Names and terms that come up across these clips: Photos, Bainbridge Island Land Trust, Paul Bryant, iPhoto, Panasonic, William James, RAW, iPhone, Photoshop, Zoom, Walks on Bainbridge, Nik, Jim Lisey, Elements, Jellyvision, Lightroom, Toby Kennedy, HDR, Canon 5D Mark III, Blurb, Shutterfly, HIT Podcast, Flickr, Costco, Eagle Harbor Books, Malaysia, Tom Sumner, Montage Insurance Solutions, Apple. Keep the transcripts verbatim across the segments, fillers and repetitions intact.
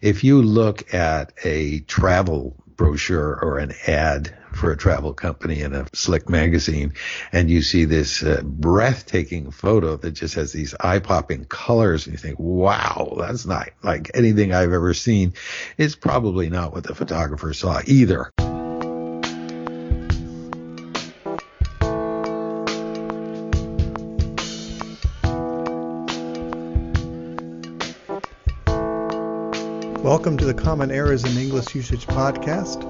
If you look at a travel brochure or an ad for a travel company in a slick magazine, and you see this uh, breathtaking photo that just has these eye-popping colors, and you think, wow, that's not like anything I've ever seen, it's probably not what the photographer saw either. Welcome to the Common Errors in English Usage podcast.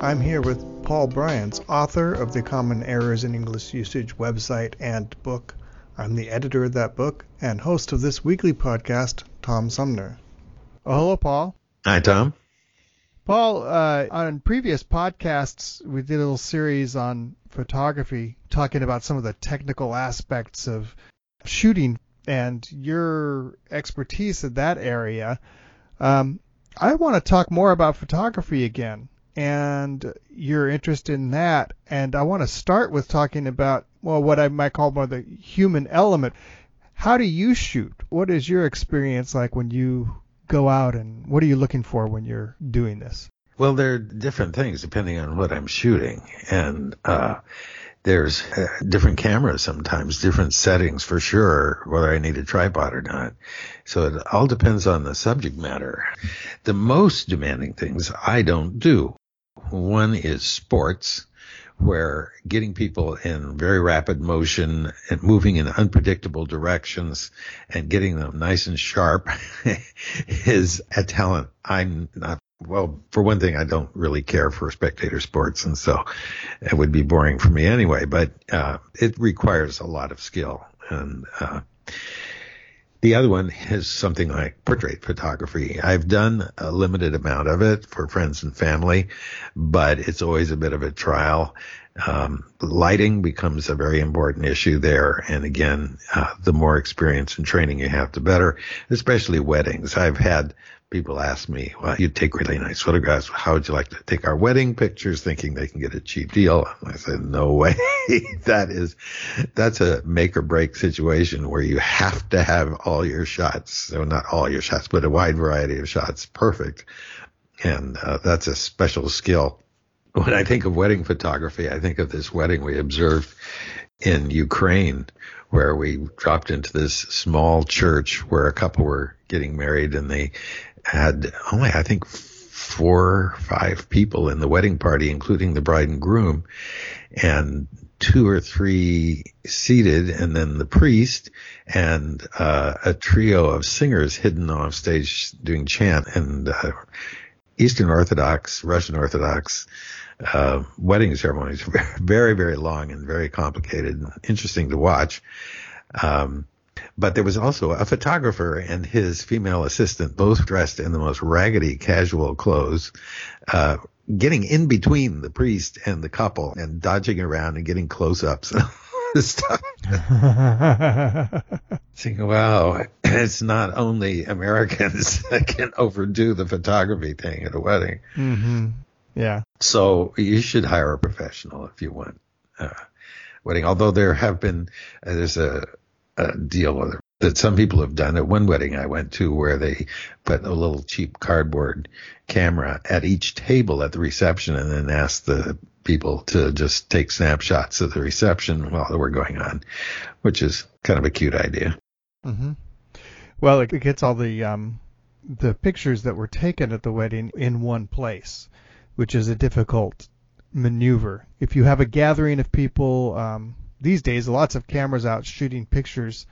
I'm here with Paul Bryant, author of the Common Errors in English Usage website and book. I'm the editor of that book and host of this weekly podcast, Tom Sumner. Oh, hello, Paul. Hi, Tom. Paul, uh, on previous podcasts, we did a little series on photography, talking about some of the technical aspects of shooting and your expertise in that area. Um, I want to talk more about photography again and your interest in that. And I want to start with talking about, well, what I might call more the human element. How do you shoot? What is your experience like when you go out, and what are you looking for when you're doing this? Well, there are different things depending on what I'm shooting. And uh, there's uh, different cameras sometimes, different settings for sure, whether I need a tripod or not. So it all depends on the subject matter. The most demanding things I don't do. One is sports, where getting people in very rapid motion and moving in unpredictable directions and getting them nice and sharp is a talent I'm not. Well, for one thing, I don't really care for spectator sports, and so it would be boring for me anyway. But uh, it requires a lot of skill. And uh, the other one is something like portrait photography. I've done a limited amount of it for friends and family, but it's always a bit of a trial. Um, lighting becomes a very important issue there. And again, uh, the more experience and training you have, the better, especially weddings. I've had people ask me, well, you take really nice photographs. How would you like to take our wedding pictures, thinking they can get a cheap deal? And I said, no way. that is, that's a make or break situation where you have to have all your shots. So not all your shots, but a wide variety of shots perfect. And uh, that's a special skill. When I think of wedding photography, I think of this wedding we observed in Ukraine, where we dropped into this small church where a couple were getting married, and they had only, I think, four or five people in the wedding party, including the bride and groom, and two or three seated, and then the priest, and uh, a trio of singers hidden off stage doing chant, and uh, Eastern Orthodox, Russian Orthodox uh, wedding ceremonies, very, very long and very complicated and interesting to watch. Um, But there was also a photographer and his female assistant, both dressed in the most raggedy casual clothes, uh, getting in between the priest and the couple and dodging around and getting close-ups and all this stuff. Thinking, wow, it's not only Americans that can overdo the photography thing at a wedding. Mm-hmm. Yeah. So you should hire a professional if you want a wedding. Although there have been, uh, there's a... Uh, deal with it that some people have done. At one wedding I went to, where they put a little cheap cardboard camera at each table at the reception and then asked the people to just take snapshots of the reception while they were going on, which is kind of a cute idea. Mm-hmm. Well, it gets all the um, the pictures that were taken at the wedding in one place, which is a difficult maneuver. If you have a gathering of people... Um, These days, lots of cameras out shooting pictures.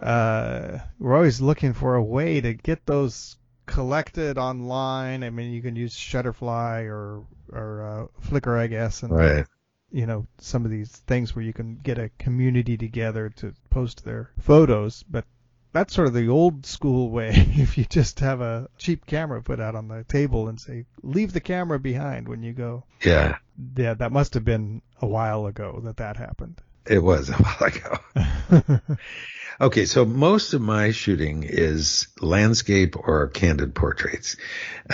Uh, we're always looking for a way to get those collected online. I mean, you can use Shutterfly or or uh, Flickr, I guess, and right. You know, some of these things where you can get a community together to post their photos. But that's sort of the old school way. If you just have a cheap camera put out on the table and say, "Leave the camera behind when you go." Yeah. Yeah, that must have been a while ago that that happened. It was a while ago. Okay, so most of my shooting is landscape or candid portraits.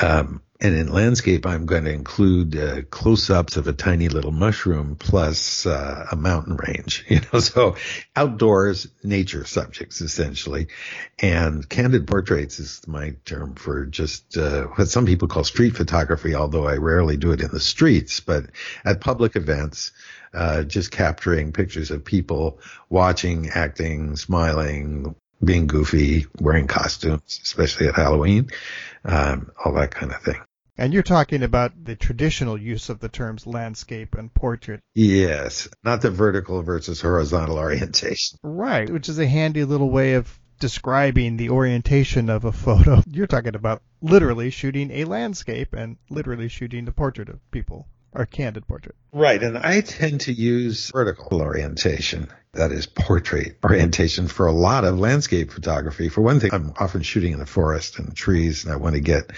Um, And in landscape, I'm going to include uh, close-ups of a tiny little mushroom plus uh, a mountain range, you know, so outdoors, nature subjects, essentially. And candid portraits is my term for just uh, what some people call street photography, although I rarely do it in the streets, but at public events, uh, just capturing pictures of people watching, acting, smiling, being goofy, wearing costumes, especially at Halloween, um, all that kind of thing. And you're talking about the traditional use of the terms landscape and portrait. Yes, not the vertical versus horizontal orientation. Right, which is a handy little way of describing the orientation of a photo. You're talking about literally shooting a landscape and literally shooting the portrait of people, or candid portrait. Right, and I tend to use vertical orientation, that is portrait orientation, for a lot of landscape photography. For one thing, I'm often shooting in the forest and trees, and I want to get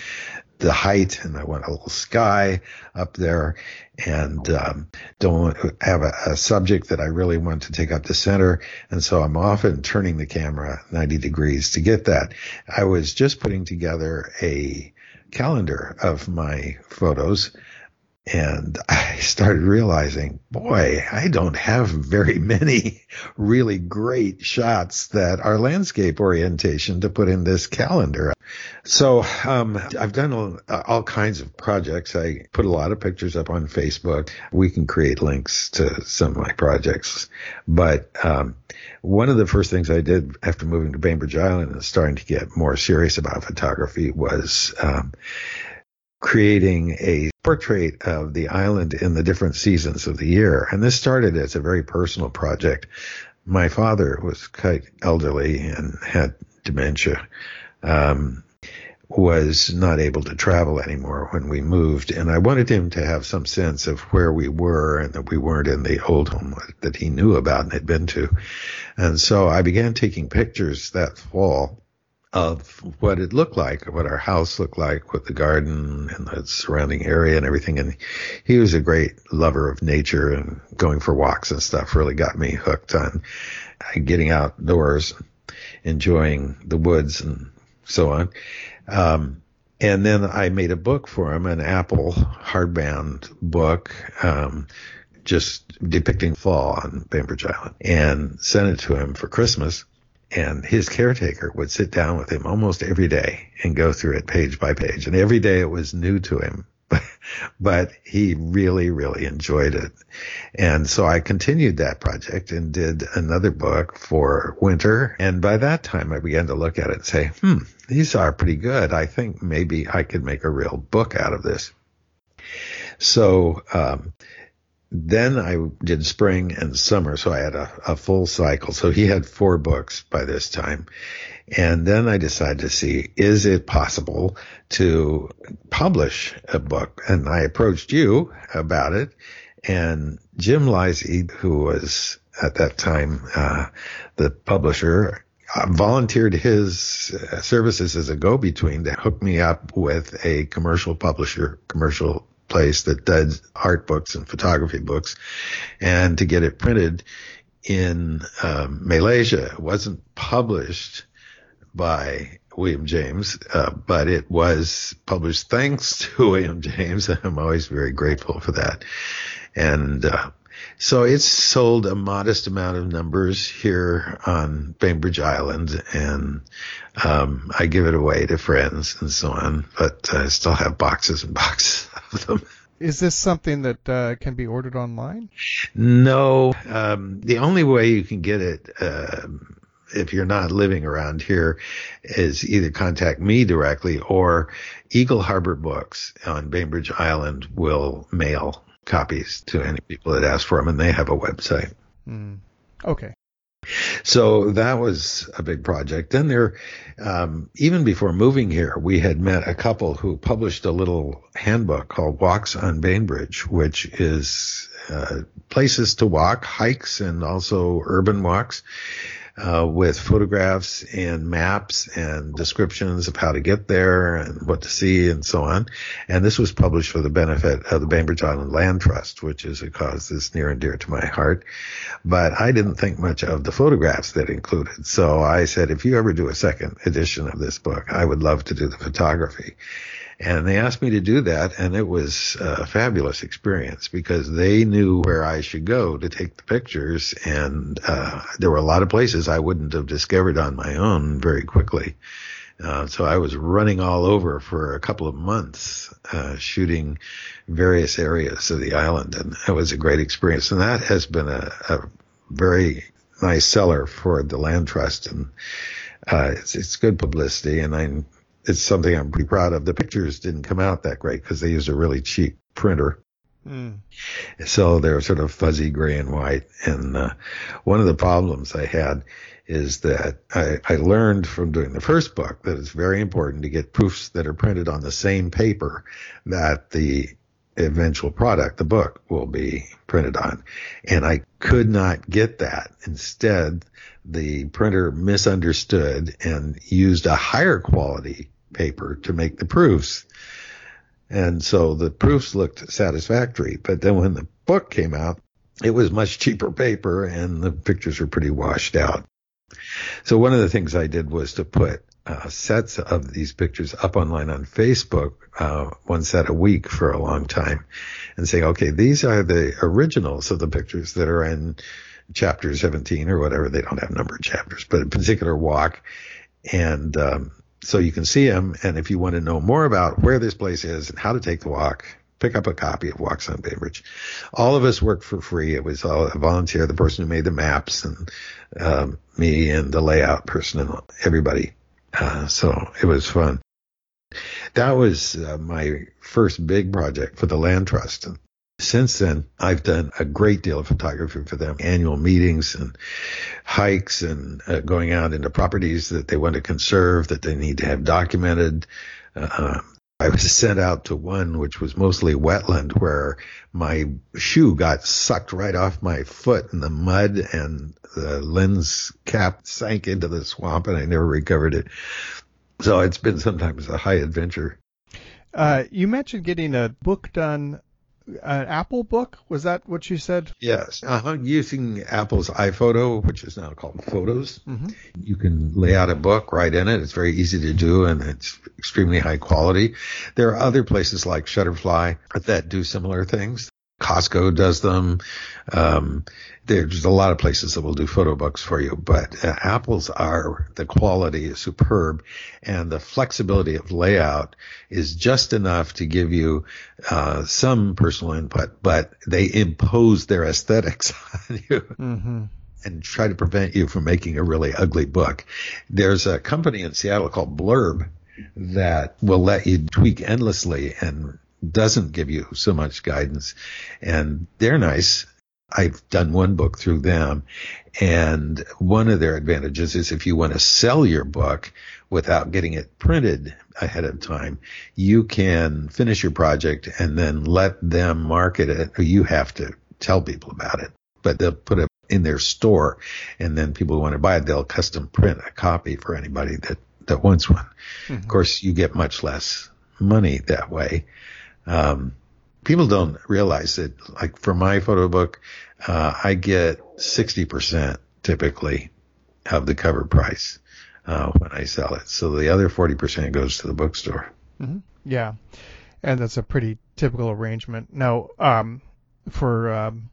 the height, and I want a little sky up there, and um, don't want to have a, a subject that I really want to take up the center, and so I'm often turning the camera ninety degrees to get that. I was just putting together a calendar of my photos, and I started realizing, boy, I don't have very many really great shots that are landscape orientation to put in this calendar. So um, I've done all, all kinds of projects. I put a lot of pictures up on Facebook. We can create links to some of my projects. But um, one of the first things I did after moving to Bainbridge Island and starting to get more serious about photography was um, creating a portrait of the island in the different seasons of the year. And this started as a very personal project. My father was quite elderly and had dementia, um, was not able to travel anymore when we moved. And I wanted him to have some sense of where we were and that we weren't in the old home that he knew about and had been to. And so I began taking pictures that fall of what it looked like, what our house looked like, with the garden and the surrounding area and everything. And he was a great lover of nature, and going for walks and stuff really got me hooked on getting outdoors, enjoying the woods and so on. Um, and then I made a book for him, an Apple hardbound book, um, just depicting fall on Bainbridge Island, and sent it to him for Christmas. And his caretaker would sit down with him almost every day and go through it page by page. And every day it was new to him, but he really, really enjoyed it. And so I continued that project and did another book for winter. And by that time, I began to look at it and say, hmm, these are pretty good. I think maybe I could make a real book out of this. So, um, Then I did spring and summer, so I had a, a full cycle. So he had four books by this time. And then I decided to see, is it possible to publish a book? And I approached you about it. And Jim Lisey, who was at that time uh, the publisher, Uh, volunteered his uh, services as a go-between to hook me up with a commercial publisher, commercial place that does art books and photography books, and to get it printed in um, Malaysia. It wasn't published by William James, uh, but it was published thanks to William James. I'm always very grateful for that. And uh, so it's sold a modest amount of numbers here on Bainbridge Island, and um, I give it away to friends and so on, but I still have boxes and boxes of them. Is this something that uh, can be ordered online? No. Um, the only way you can get it, uh, if you're not living around here, is either contact me directly, or Eagle Harbor Books on Bainbridge Island will mail copies to any people that ask for them, and they have a website. Mm. Okay. So that was a big project. Then there, um, even before moving here, we had met a couple who published a little handbook called Walks on Bainbridge, which is uh, places to walk, hikes, and also urban walks, uh, with photographs and maps and descriptions of how to get there and what to see and so on. And this was published for the benefit of the Bainbridge Island Land Trust, which is a cause that's near and dear to my heart. But I didn't think much of the photographs that included. So I said, if you ever do a second edition of this book, I would love to do the photography. And they asked me to do that, and it was a fabulous experience because they knew where I should go to take the pictures, and uh, there were a lot of places I wouldn't have discovered on my own very quickly. Uh, so I was running all over for a couple of months, uh, shooting various areas of the island, and it was a great experience. And that has been a, a very nice seller for the land trust, and uh, it's, it's good publicity, and I, it's something I'm pretty proud of. The pictures didn't come out that great because they used a really cheap printer. Mm. So they're sort of fuzzy gray and white. And uh, one of the problems I had is that I, I learned from doing the first book that it's very important to get proofs that are printed on the same paper that the eventual product, the book, will be printed on. And I could not get that. Instead, the printer misunderstood and used a higher quality paper to make the proofs. And so the proofs looked satisfactory. But then when the book came out, it was much cheaper paper and the pictures were pretty washed out. So one of the things I did was to put uh, sets of these pictures up online on Facebook, uh, one set a week for a long time, and say, okay, these are the originals of the pictures that are in chapter seventeen or whatever. They don't have numbered chapters, but a particular walk. And um, so you can see them. And if you want to know more about where this place is and how to take the walk, pick up a copy of Walks on Bainbridge. All of us worked for free. It was all a volunteer, the person who made the maps, and um, me and the layout person and everybody. Uh, so it was fun. That was uh, my first big project for the Land Trust. And since then, I've done a great deal of photography for them, annual meetings and hikes and uh, going out into properties that they want to conserve, that they need to have documented. Uh, I was sent out to one which was mostly wetland where my shoe got sucked right off my foot in the mud and the lens cap sank into the swamp and I never recovered it. So it's been sometimes a high adventure. Uh, you mentioned getting a book done, an Apple book. Was that what you said? Yes. Uh-huh. Using Apple's iPhoto, which is now called Photos. Mm-hmm. You can lay out a book right in it. It's very easy to do, and it's extremely high quality. There are other places like Shutterfly that do similar things. Costco does them. Um, there's a lot of places that will do photo books for you, but uh, Apple's are, the quality is superb, and the flexibility of layout is just enough to give you uh, some personal input, but they impose their aesthetics on you. Mm-hmm. And try to prevent you from making a really ugly book. There's a company in Seattle called Blurb that will let you tweak endlessly and doesn't give you so much guidance, and they're nice. I've done one book through them, and one of their advantages is if you want to sell your book without getting it printed ahead of time, you can finish your project and then let them market it, or you have to tell people about it, but they'll put it in their store, and then people who want to buy it, they'll custom print a copy for anybody that, that wants one. Mm-hmm. Of course, you get much less money that way. Um, people don't realize that, like for my photo book, uh, I get sixty percent typically of the cover price, uh, when I sell it. So the other forty percent goes to the bookstore. Mm-hmm. Yeah. And that's a pretty typical arrangement. Now, um, for, um,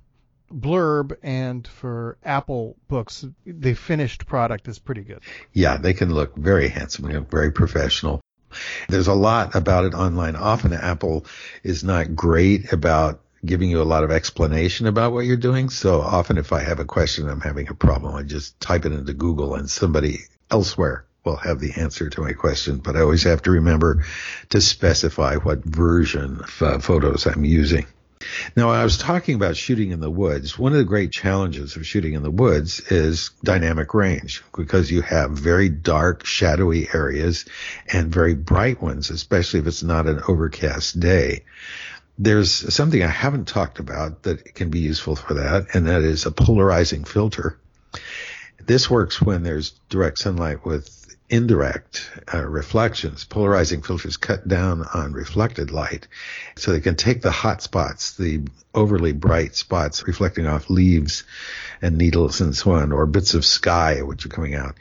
Blurb and for Apple books, the finished product is pretty good. Yeah. They can look very handsome, you know, very professional. There's a lot about it online. Often Apple is not great about giving you a lot of explanation about what you're doing. So often if I have a question, I'm having a problem, I just type it into Google and somebody elsewhere will have the answer to my question. But I always have to remember to specify what version of uh, Photos I'm using. Now, I was talking about shooting in the woods. One of the great challenges of shooting in the woods is dynamic range, because you have very dark, shadowy areas and very bright ones, especially if it's not an overcast day. There's something I haven't talked about that can be useful for that, and that is a polarizing filter. This works when there's direct sunlight with indirect uh, reflections. Polarizing filters cut down on reflected light, so they can take the hot spots, the overly bright spots reflecting off leaves and needles and so on, or bits of sky which are coming out,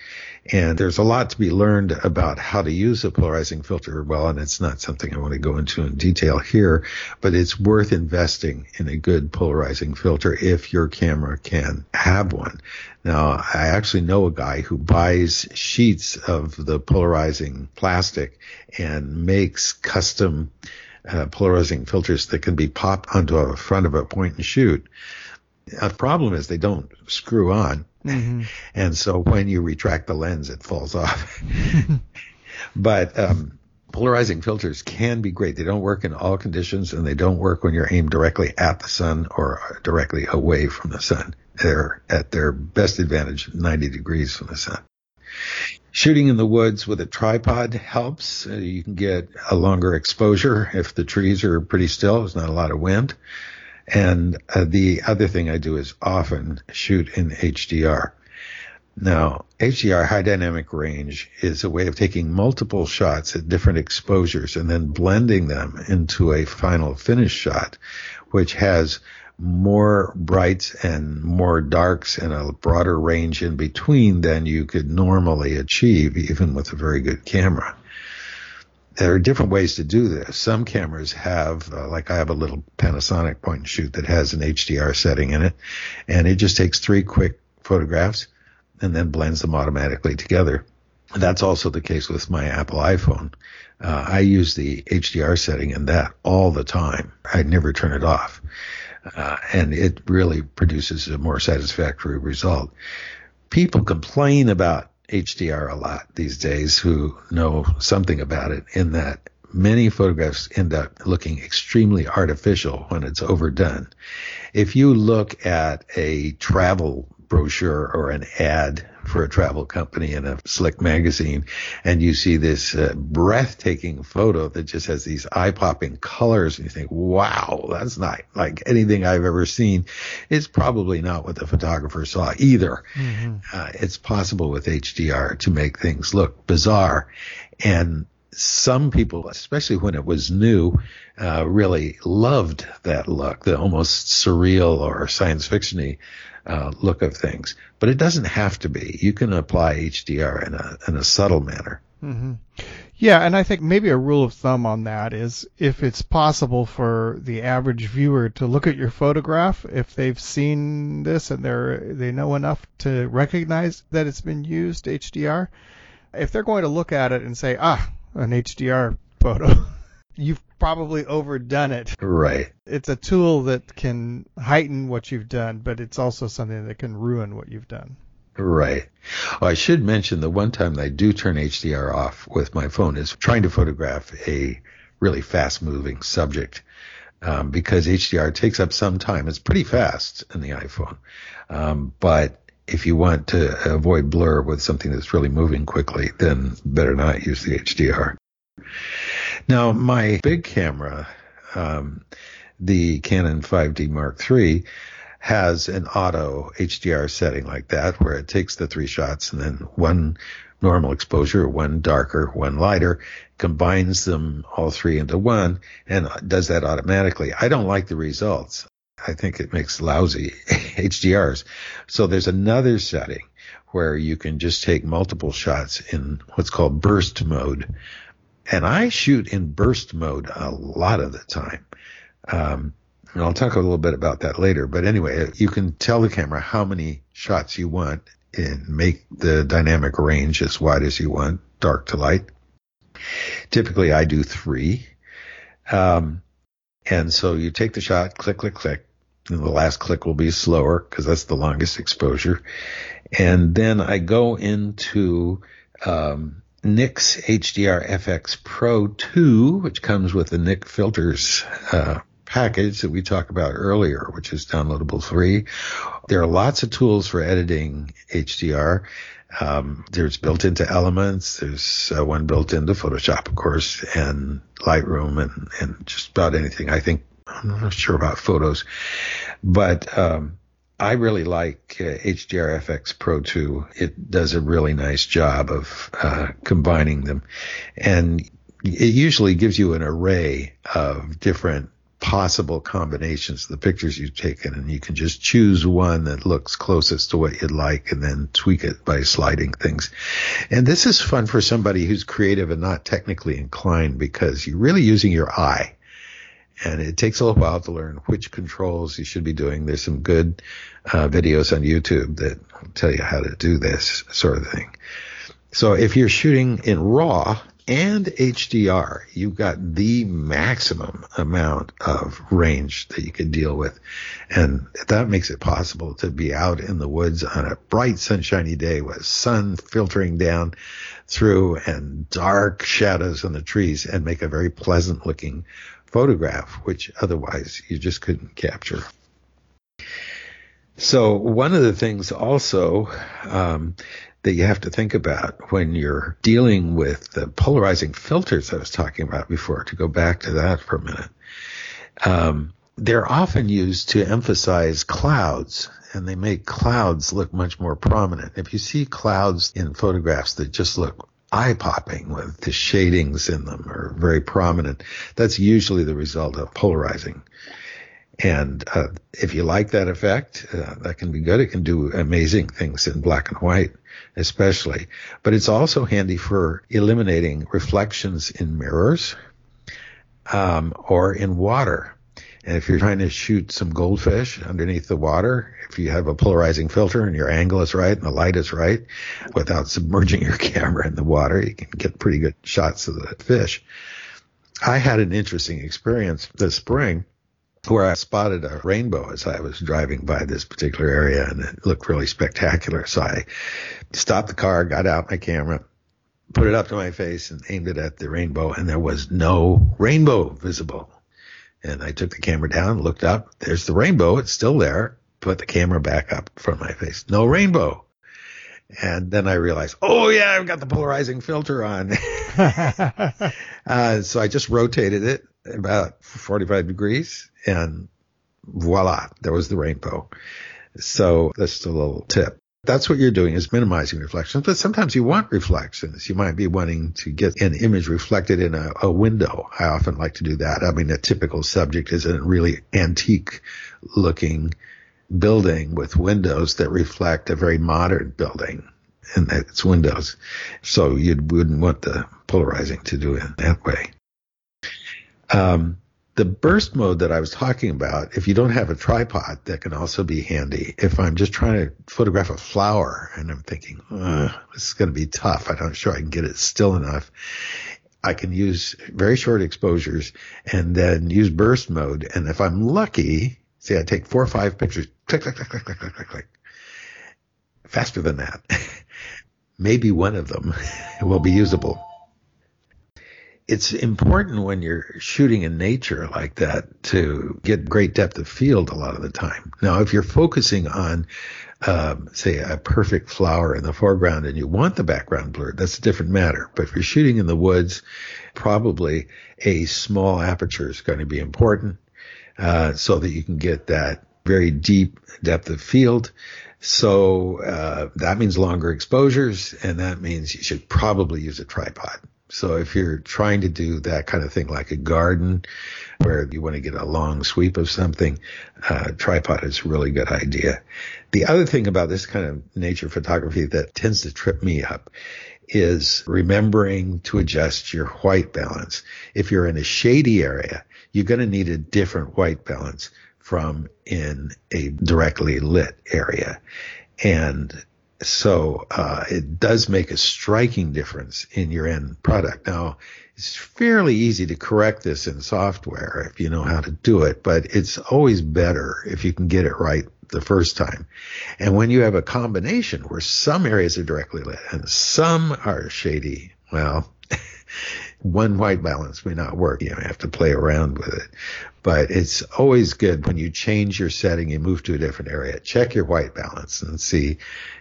And there's a lot to be learned about how to use a polarizing filter well, and it's not something I want to go into in detail here, but it's worth investing in a good polarizing filter if your camera can have one. Now, I actually know a guy who buys sheets of the polarizing plastic and makes custom uh, polarizing filters that can be popped onto the front of a point and shoot. A problem is they don't screw on. Mm-hmm. And so when you retract the lens, it falls off. But um, polarizing filters can be great. They don't work in all conditions, and they don't work when you're aimed directly at the sun or directly away from the sun. They're at their best advantage, ninety degrees from the sun. Shooting in the woods with a tripod helps. Uh, you can get a longer exposure if the trees are pretty still. There's not a lot of wind. And uh, the other thing I do is often shoot in H D R. Now, H D R, high dynamic range, is a way of taking multiple shots at different exposures and then blending them into a final finish shot, which has more brights and more darks and a broader range in between than you could normally achieve, even with a very good camera. There are different ways to do this. Some cameras have, uh, like I have a little Panasonic point and shoot that has an H D R setting in it, and it just takes three quick photographs and then blends them automatically together. That's also the case with my Apple iPhone. Uh, I use the H D R setting in that all the time. I never turn it off, uh, and it really produces a more satisfactory result. People complain about H D R a lot these days who know something about it, in that many photographs end up looking extremely artificial when it's overdone. If you look at a travel brochure or an ad for a travel company in a slick magazine, and you see this uh, breathtaking photo that just has these eye-popping colors, and you think, wow, that's not like anything I've ever seen. It's probably not what the photographer saw either. Mm-hmm. Uh, it's possible with H D R to make things look bizarre. And some people, especially when it was new, uh, really loved that look, the almost surreal or science fiction-y Uh, look of things. But it doesn't have to be. You can apply H D R in a in a subtle manner. Mm-hmm. Yeah, and I think maybe a rule of thumb on that is, if it's possible for the average viewer to look at your photograph, if they've seen this and they're they know enough to recognize that it's been used, H D R, if they're going to look at it and say, ah, an H D R photo, you've probably overdone it. Right. It's a tool that can heighten what you've done, but it's also something that can ruin what you've done. Right. Oh, I should mention the one time that I do turn H D R off with my phone is trying to photograph a really fast-moving subject, um, because H D R takes up some time. It's pretty fast in the iPhone, um, but if you want to avoid blur with something that's really moving quickly, then better not use the H D R. Now, my big camera, um, the Canon five D Mark three, has an auto H D R setting like that, where it takes the three shots and then one normal exposure, one darker, one lighter, combines them all three into one, and does that automatically. I don't like the results. I think it makes lousy H D Rs. So there's another setting where you can just take multiple shots in what's called burst mode. And I shoot in burst mode a lot of the time. Um, and I'll talk a little bit about that later. But anyway, you can tell the camera how many shots you want and make the dynamic range as wide as you want, dark to light. Typically, I do three. Um, and so you take the shot, click, click, click. And the last click will be slower because that's the longest exposure. And then I go into Um, Nik's H D R F X Pro two, which comes with the Nik filters uh, package that we talked about earlier, which is downloadable free. There are lots of tools for editing H D R. Um, there's built into Elements. There's uh, one built into Photoshop, of course, and Lightroom, and, and just about anything. I think, I'm not sure about Photos, but um, I really like uh, H D R F X Pro two. It does a really nice job of uh, combining them. And it usually gives you an array of different possible combinations of the pictures you've taken, and you can just choose one that looks closest to what you'd like and then tweak it by sliding things. And this is fun for somebody who's creative and not technically inclined, because you're really using your eye. And it takes a little while to learn which controls you should be doing. There's some good uh, videos on YouTube that tell you how to do this sort of thing. So if you're shooting in RAW and H D R, you've got the maximum amount of range that you can deal with. And that makes it possible to be out in the woods on a bright, sunshiny day with sun filtering down through and dark shadows on the trees, and make a very pleasant-looking photograph, which otherwise you just couldn't capture. So one of the things also um, that you have to think about when you're dealing with the polarizing filters I was talking about before, to go back to that for a minute, um, they're often used to emphasize clouds, and they make clouds look much more prominent. If you see clouds in photographs that just look eye-popping with the shadings in them are very prominent, that's usually the result of polarizing. And uh, if you like that effect, uh, that can be good. It can do amazing things in black and white, especially. But it's also handy for eliminating reflections in mirrors um, or in water. And if you're trying to shoot some goldfish underneath the water, if you have a polarizing filter and your angle is right and the light is right, without submerging your camera in the water, you can get pretty good shots of the fish. I had an interesting experience this spring where I spotted a rainbow as I was driving by this particular area, and it looked really spectacular. So I stopped the car, got out my camera, put it up to my face, and aimed it at the rainbow, and there was no rainbow visible. And I took the camera down, looked up. There's the rainbow. It's still there. Put the camera back up from my face. No rainbow. And then I realized, oh, yeah, I've got the polarizing filter on. uh, so I just rotated it about forty-five degrees. And voila, there was the rainbow. So that's just a little tip. That's what you're doing, is minimizing reflections. But sometimes you want reflections. You might be wanting to get an image reflected in a, a window. I often like to do that. I mean, a typical subject is a really antique-looking building with windows that reflect a very modern building in its windows. So you wouldn't want the polarizing to do it that way. Um The burst mode that I was talking about, if you don't have a tripod, that can also be handy. If I'm just trying to photograph a flower and I'm thinking, this is going to be tough, I'm not sure I can get it still enough, I can use very short exposures and then use burst mode. And if I'm lucky, say I take four or five pictures, click, click, click, click, click, click, click, click, faster than that, maybe one of them will be usable. It's important when you're shooting in nature like that to get great depth of field a lot of the time. Now, if you're focusing on, um, say, a perfect flower in the foreground and you want the background blurred, that's a different matter. But if you're shooting in the woods, probably a small aperture is going to be important uh, so that you can get that very deep depth of field. So uh, that means longer exposures, and that means you should probably use a tripod. So if you're trying to do that kind of thing, like a garden where you want to get a long sweep of something, uh, tripod is a really good idea. The other thing about this kind of nature photography that tends to trip me up is remembering to adjust your white balance. If you're in a shady area, you're going to need a different white balance from in a directly lit area. And So uh it does make a striking difference in your end product. Now, it's fairly easy to correct this in software if you know how to do it, but it's always better if you can get it right the first time. And when you have a combination where some areas are directly lit and some are shady, well, one white balance may not work. You know, you have to play around with it. But it's always good when you change your setting, you move to a different area, check your white balance and see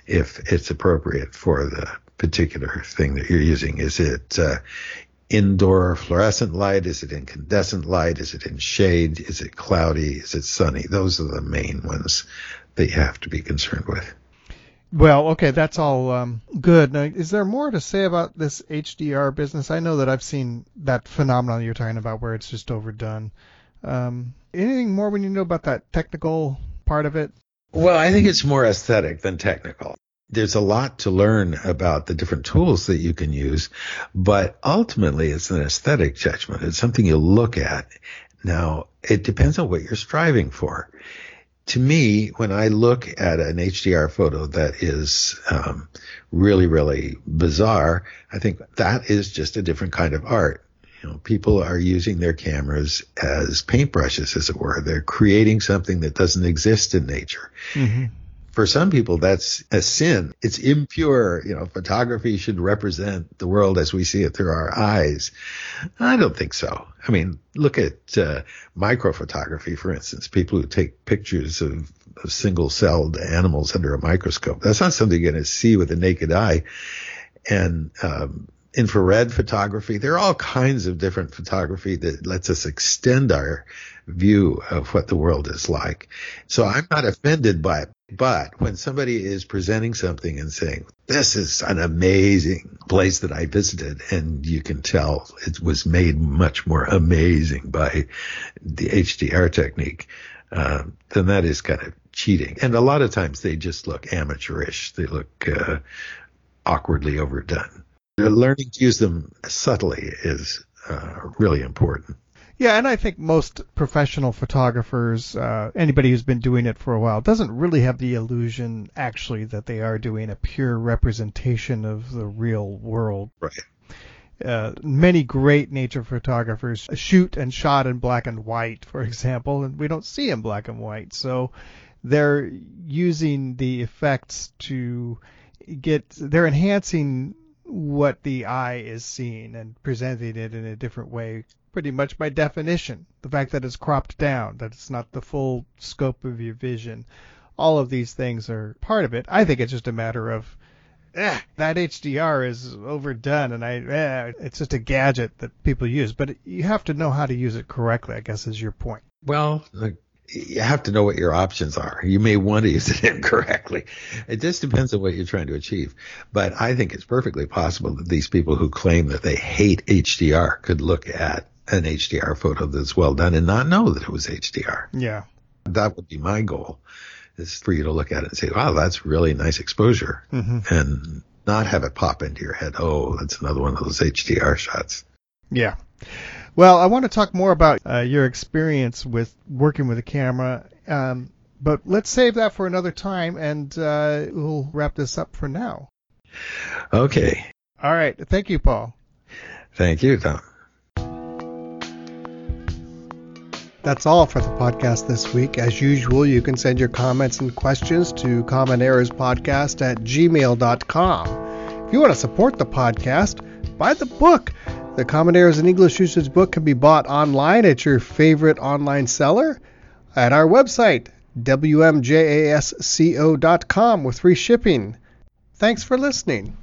if it's appropriate for the particular thing that you're using. Is it uh, indoor fluorescent light? Is it incandescent light? Is it in shade? Is it cloudy? Is it sunny? Those are the main ones that you have to be concerned with. Well, okay, that's all um, good. Now, is there more to say about this H D R business? I know that I've seen that phenomenon you're talking about where it's just overdone. Um, anything more we need to know about that technical part of it? Well, I think it's more aesthetic than technical. There's a lot to learn about the different tools that you can use, but ultimately it's an aesthetic judgment. It's something you look at. Now, it depends on what you're striving for. To me, when I look at an H D R photo that is um, really, really bizarre, I think that is just a different kind of art. You know, people are using their cameras as paintbrushes, as it were. They're creating something that doesn't exist in nature. Mm-hmm. For some people, that's a sin. It's impure. You know, photography should represent the world as we see it through our eyes. I don't think so. I mean, look at uh, microphotography, for instance. People who take pictures of, of single-celled animals under a microscope. That's not something you're going to see with the naked eye. And um, infrared photography. There are all kinds of different photography that lets us extend our view of what the world is like. So I'm not offended by it. But when somebody is presenting something and saying, this is an amazing place that I visited, and you can tell it was made much more amazing by the H D R technique, uh, then that is kind of cheating. And a lot of times they just look amateurish. They look uh, awkwardly overdone. Learning to use them subtly is uh, really important. Yeah, and I think most professional photographers, uh, anybody who's been doing it for a while, doesn't really have the illusion, actually, that they are doing a pure representation of the real world. Right. Uh, many great nature photographers shoot and shot in black and white, for example, and we don't see in black and white. So they're using the effects to get, they're enhancing what the eye is seeing and presenting it in a different way. Pretty much by definition, the fact that it's cropped down, that it's not the full scope of your vision, all of these things are part of it. I think it's just a matter of, eh, that H D R is overdone, and I, eh, it's just a gadget that people use. But you have to know how to use it correctly, I guess, is your point. Well, you have to know what your options are. You may want to use it incorrectly. It just depends on what you're trying to achieve. But I think it's perfectly possible that these people who claim that they hate H D R could look at an H D R photo that's well done and not know that it was H D R. Yeah. That would be my goal, is for you to look at it and say, wow, that's really nice exposure, mm-hmm. and not have it pop into your head, oh, that's another one of those H D R shots. Yeah. Well, I want to talk more about uh, your experience with working with a camera, um, but let's save that for another time, and uh, we'll wrap this up for now. Okay. All right. Thank you, Paul. Thank you, Tom. That's all for the podcast this week. As usual, you can send your comments and questions to commonerrorspodcast at gmail dot com. If you want to support the podcast, buy the book. The Common Errors in English Usage book can be bought online at your favorite online seller at our website, w m j a s c o dot com, with free shipping. Thanks for listening.